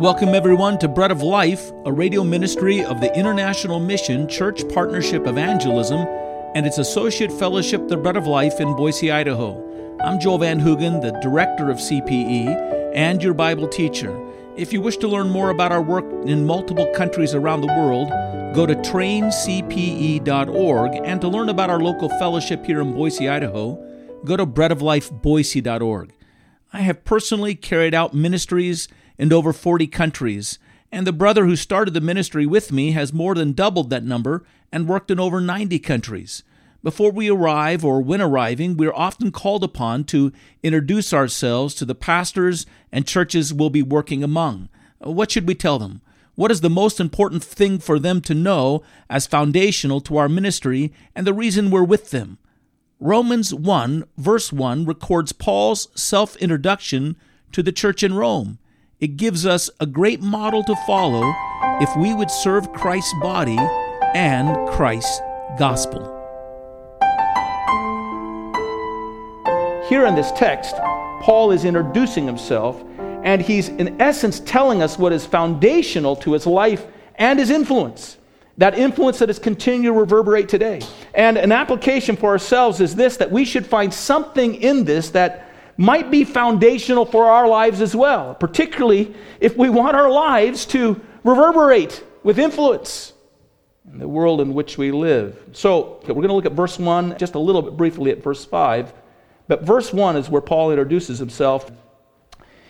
Welcome everyone to Bread of Life, a radio ministry of the International Mission Church Partnership Evangelism and its associate fellowship, the Bread of Life in Boise, Idaho. I'm Joel Van Hoogen, the director of CPE and your Bible teacher. If you wish to learn more about our work in multiple countries around the world, go to traincpe.org, and to learn about our local fellowship here in Boise, Idaho, go to breadoflifeboise.org. I have personally carried out ministries in over 40 countries, and the brother who started the ministry with me has more than doubled that number and worked in over 90 countries. Before we arrive, or when arriving, we are often called upon to introduce ourselves to the pastors and churches we'll be working among. What should we tell them? What is the most important thing for them to know as foundational to our ministry and the reason we're with them? Romans 1, verse 1 records Paul's self-introduction to the church in Rome. It gives us a great model to follow if we would serve Christ's body and Christ's gospel. Here in this text, Paul is introducing himself, and he's in essence telling us what is foundational to his life and his influence. That influence that is continuing to reverberate today. And an application for ourselves is this, that we should find something in this that might be foundational for our lives as well, particularly if we want our lives to reverberate with influence in the world in which we live. So we're going to look at verse 1 just a little bit briefly at verse 5. But verse 1 is where Paul introduces himself.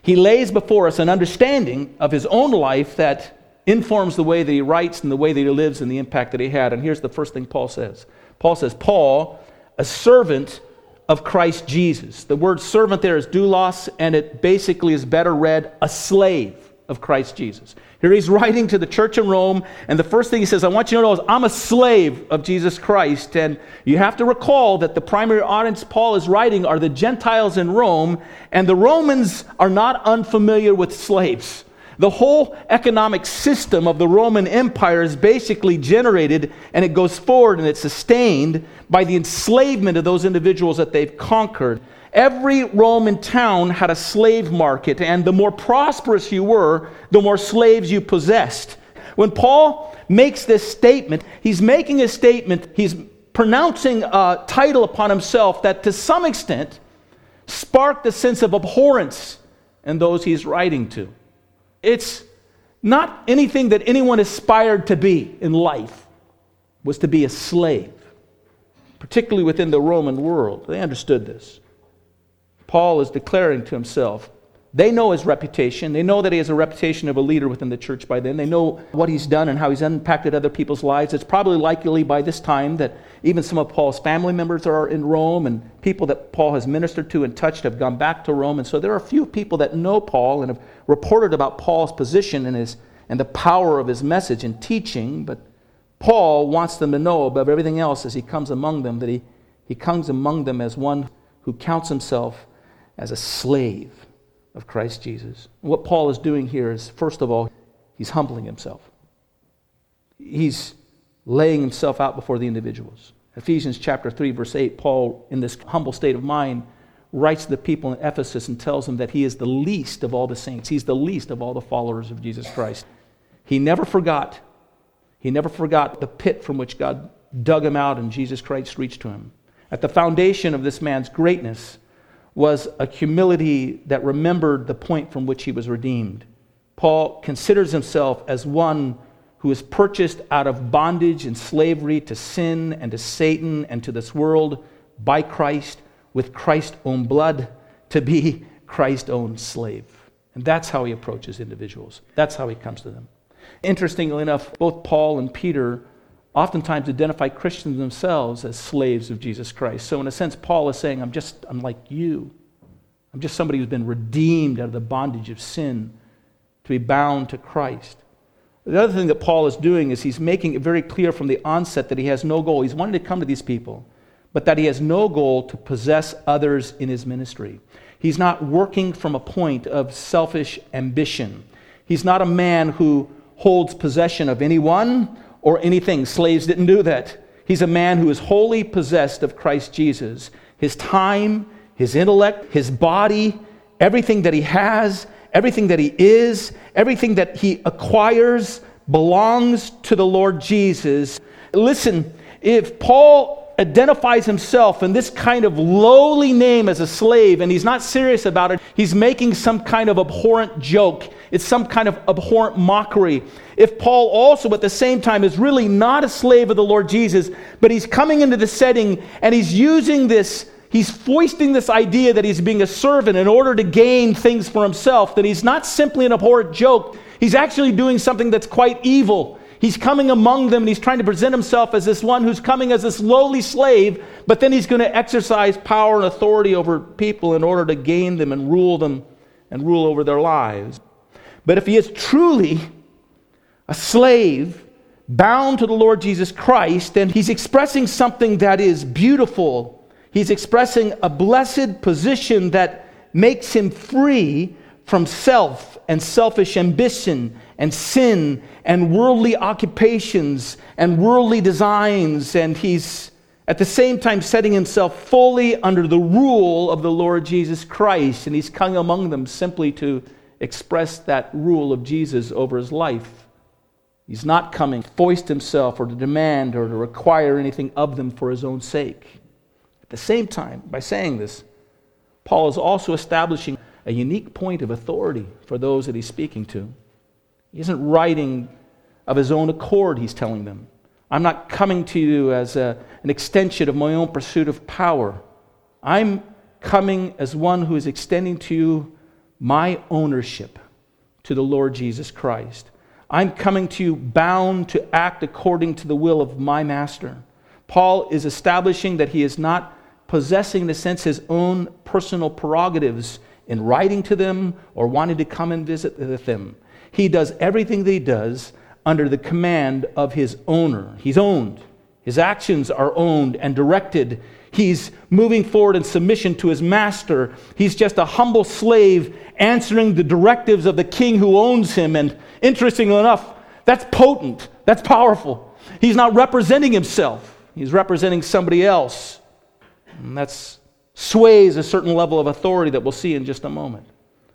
He lays before us an understanding of his own life that informs the way that he writes and the way that he lives and the impact that he had. And here's the first thing Paul says. Paul says, Paul, a servant of Christ Jesus. The word servant there is doulos, and it basically is better read, a slave of Christ Jesus. Here he's writing to the church in Rome, and the first thing he says, I want you to know is, I'm a slave of Jesus Christ. And you have to recall that the primary audience Paul is writing are the Gentiles in Rome, and the Romans are not unfamiliar with slaves. The whole economic system of the Roman Empire is basically generated, and it goes forward and it's sustained by the enslavement of those individuals that they've conquered. Every Roman town had a slave market, and the more prosperous you were, the more slaves you possessed. When Paul makes this statement, he's making a statement, he's pronouncing a title upon himself that to some extent sparked a sense of abhorrence in those he's writing to. It's not anything that anyone aspired to be in life, was to be a slave, particularly within the Roman world. They understood this. Paul is declaring to himself, they know his reputation. They know that he has a reputation of a leader within the church by then. They know what he's done and how he's impacted other people's lives. It's probably likely by this time that even some of Paul's family members are in Rome, and people that Paul has ministered to and touched have gone back to Rome. And so there are a few people that know Paul and have reported about Paul's position and the power of his message and teaching. But Paul wants them to know above everything else as he comes among them, that he comes among them as one who counts himself as a slave of Christ Jesus. And what Paul is doing here is, first of all, he's humbling himself. He's laying himself out before the individuals. Ephesians chapter 3, verse 8, Paul, in this humble state of mind, writes to the people in Ephesus and tells them that he is the least of all the saints. He's the least of all the followers of Jesus Christ. He never forgot the pit from which God dug him out and Jesus Christ reached to him. At the foundation of this man's greatness was a humility that remembered the point from which he was redeemed. Paul considers himself as one who is purchased out of bondage and slavery to sin and to Satan and to this world by Christ, with Christ's own blood, to be Christ's own slave. And that's how he approaches individuals. That's how he comes to them. Interestingly enough, both Paul and Peter oftentimes identify Christians themselves as slaves of Jesus Christ. So in a sense, Paul is saying, I'm like you. I'm just somebody who's been redeemed out of the bondage of sin to be bound to Christ. The other thing that Paul is doing is he's making it very clear from the onset that he has no goal. He's wanted to come to these people, but that he has no goal to possess others in his ministry. He's not working from a point of selfish ambition. He's not a man who holds possession of anyone or anything. Slaves didn't do that. He's a man who is wholly possessed of Christ Jesus. His time, his intellect, his body, everything that he has, Everything that he is, everything that he acquires belongs to the Lord Jesus. Listen, if Paul identifies himself in this kind of lowly name as a slave, and he's not serious about it, he's making some kind of abhorrent joke. It's some kind of abhorrent mockery. If Paul also at the same time is really not a slave of the Lord Jesus, but he's coming into the setting and he's using this, he's foisting this idea that he's being a servant in order to gain things for himself, that he's not simply an abhorrent joke, he's actually doing something that's quite evil. He's coming among them and he's trying to present himself as this one who's coming as this lowly slave, but then he's going to exercise power and authority over people in order to gain them and rule over their lives. But if he is truly a slave bound to the Lord Jesus Christ, then he's expressing something that is beautiful. He's expressing a blessed position that makes him free from self and selfish ambition and sin and worldly occupations and worldly designs, and he's at the same time setting himself fully under the rule of the Lord Jesus Christ, and he's come among them simply to express that rule of Jesus over his life. He's not coming to foist himself or to demand or to require anything of them for his own sake. At the same time, by saying this, Paul is also establishing a unique point of authority for those that he's speaking to. He isn't writing of his own accord, he's telling them. I'm not coming to you as an extension of my own pursuit of power. I'm coming as one who is extending to you my ownership to the Lord Jesus Christ. I'm coming to you bound to act according to the will of my master. Paul is establishing that he is not possessing, in a sense, his own personal prerogatives in writing to them or wanting to come and visit with them. He does everything that he does under the command of his owner. He's owned. His actions are owned and directed. He's moving forward in submission to his master. He's just a humble slave answering the directives of the king who owns him. And interestingly enough, that's potent. That's powerful. He's not representing himself. He's representing somebody else. And that's sways a certain level of authority that we'll see in just a moment.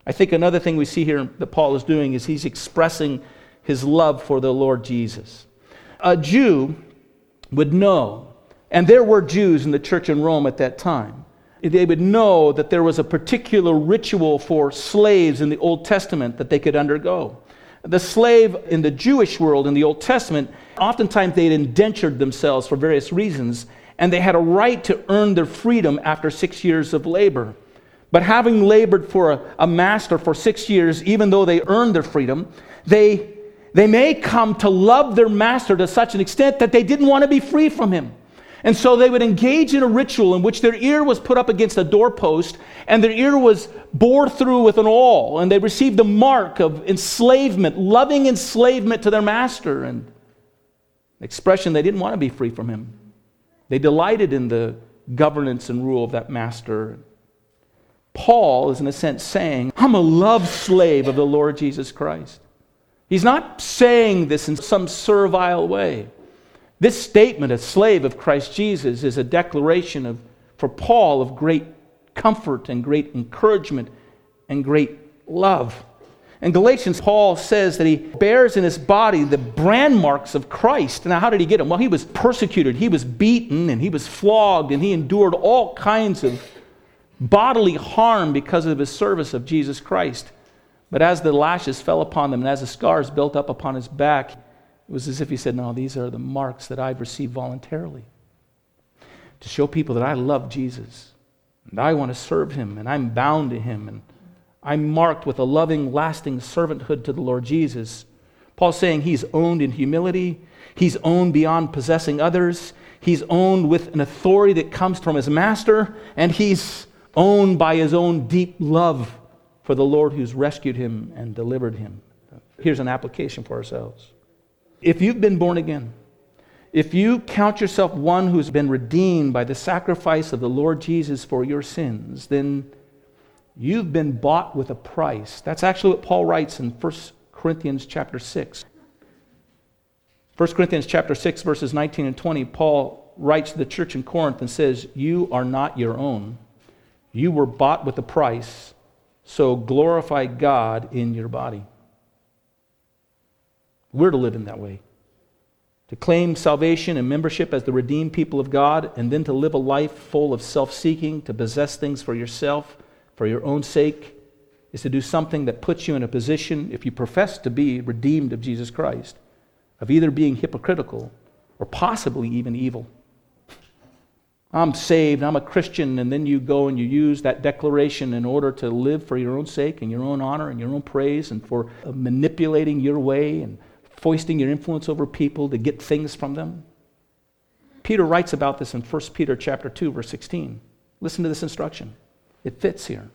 I think another thing we see here that Paul is doing is he's expressing his love for the Lord Jesus. A Jew would know, and there were Jews in the church in Rome at that time, they would know that there was a particular ritual for slaves in the Old Testament that they could undergo. The slave in the Jewish world in the Old Testament, oftentimes they had indentured themselves for various reasons, and they had a right to earn their freedom after 6 years of labor. But having labored for a master for 6 years, even though they earned their freedom, they may come to love their master to such an extent that they didn't want to be free from him. And so they would engage in a ritual in which their ear was put up against a doorpost and their ear was bored through with an awl, and they received the mark of enslavement, loving enslavement to their master, and an expression they didn't want to be free from him. They delighted in the governance and rule of that master. Paul is in a sense saying, I'm a love slave of the Lord Jesus Christ. He's not saying this in some servile way. This statement, a slave of Christ Jesus, is a declaration for Paul of great comfort and great encouragement and great love. In Galatians, Paul says that he bears in his body the brand marks of Christ. Now, how did he get them? Well, he was persecuted, he was beaten, and he was flogged, and he endured all kinds of bodily harm because of his service of Jesus Christ. But as the lashes fell upon them and as the scars built up upon his back, it was as if he said, no, these are the marks that I've received voluntarily to show people that I love Jesus and I want to serve him and I'm bound to him and I'm marked with a loving, lasting servanthood to the Lord Jesus. Paul's saying he's owned in humility. He's owned beyond possessing others. He's owned with an authority that comes from his master, and he's owned by his own deep love for the Lord who's rescued him and delivered him. Here's an application for ourselves. If you've been born again, if you count yourself one who's been redeemed by the sacrifice of the Lord Jesus for your sins, then you've been bought with a price. That's actually what Paul writes in 1 Corinthians chapter 6. 1 Corinthians chapter 6, verses 19 and 20, Paul writes to the church in Corinth and says, you are not your own. You were bought with a price. So glorify God in your body. We're to live in that way. To claim salvation and membership as the redeemed people of God, and then to live a life full of self-seeking, to possess things for yourself, for your own sake, is to do something that puts you in a position, if you profess to be redeemed of Jesus Christ, of either being hypocritical or possibly even evil. I'm saved, I'm a Christian, and then you go and you use that declaration in order to live for your own sake and your own honor and your own praise and for manipulating your way and foisting your influence over people to get things from them. Peter writes about this in 1 Peter chapter 2, verse 16. Listen to this instruction. It fits here.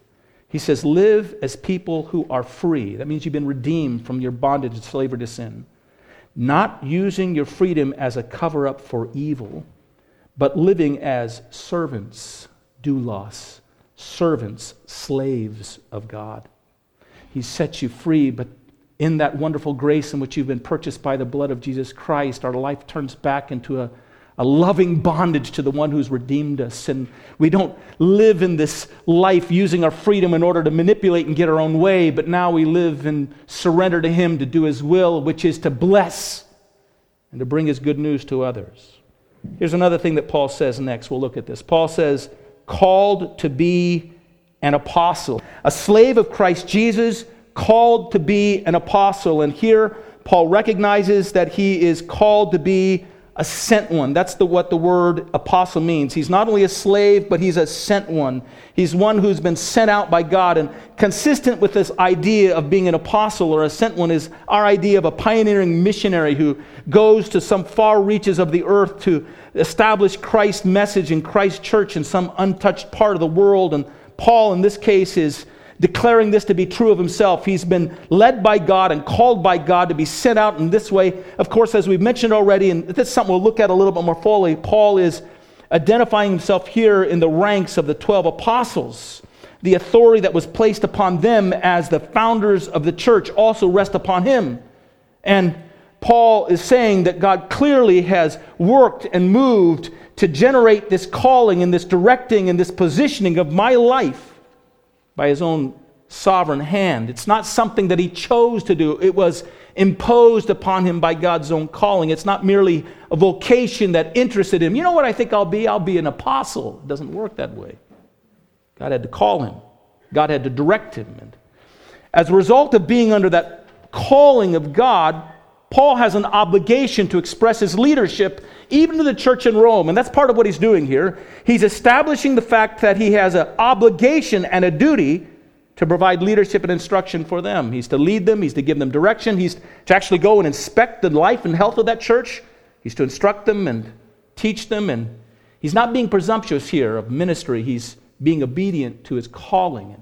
He says, live as people who are free. That means you've been redeemed from your bondage and slavery to sin. Not using your freedom as a cover-up for evil, but living as servants, doulos, servants, slaves of God. He sets you free, but in that wonderful grace in which you've been purchased by the blood of Jesus Christ, our life turns back into a loving bondage to the one who's redeemed us. And we don't live in this life using our freedom in order to manipulate and get our own way, but now we live and surrender to Him to do His will, which is to bless and to bring His good news to others. Here's another thing that Paul says next. We'll look at this. Paul says, called to be an apostle. A slave of Christ Jesus, called to be an apostle. And here, Paul recognizes that he is called to be a sent one. That's what the word apostle means. He's not only a slave, but he's a sent one. He's one who's been sent out by God. And consistent with this idea of being an apostle or a sent one is our idea of a pioneering missionary who goes to some far reaches of the earth to establish Christ's message in Christ's church in some untouched part of the world. And Paul, in this case, is declaring this to be true of himself. He's been led by God and called by God to be sent out in this way. Of course, as we've mentioned already, and this is something we'll look at a little bit more fully, Paul is identifying himself here in the ranks of the 12 apostles. The authority that was placed upon them as the founders of the church also rests upon him. And Paul is saying that God clearly has worked and moved to generate this calling and this directing and this positioning of my life by His own sovereign hand. It's not something that He chose to do. It was imposed upon Him by God's own calling. It's not merely a vocation that interested Him. You know what I think I'll be? I'll be an apostle. It doesn't work that way. God had to call him. God had to direct him. And as a result of being under that calling of God, Paul has an obligation to express his leadership even to the church in Rome. And that's part of what he's doing here. He's establishing the fact that he has an obligation and a duty to provide leadership and instruction for them. He's to lead them. He's to give them direction. He's to actually go and inspect the life and health of that church. He's to instruct them and teach them. And he's not being presumptuous here of ministry. He's being obedient to his calling.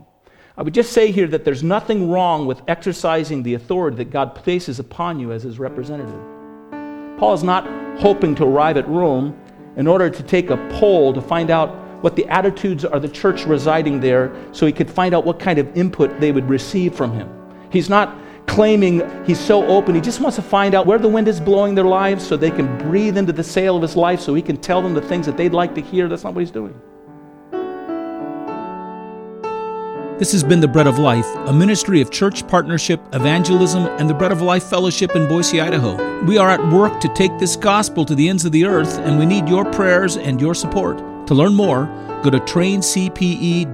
I would just say here that there's nothing wrong with exercising the authority that God places upon you as His representative. Paul is not hoping to arrive at Rome in order to take a poll to find out what the attitudes are of the church residing there so he could find out what kind of input they would receive from him. He's not claiming he's so open. He just wants to find out where the wind is blowing their lives so they can breathe into the sail of his life so he can tell them the things that they'd like to hear. That's not what he's doing. This has been The Bread of Life, a ministry of Church Partnership, Evangelism, and the Bread of Life Fellowship in Boise, Idaho. We are at work to take this gospel to the ends of the earth, and we need your prayers and your support. To learn more, go to traincpe.org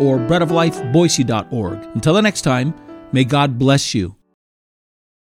or breadoflifeboise.org. Until the next time, may God bless you.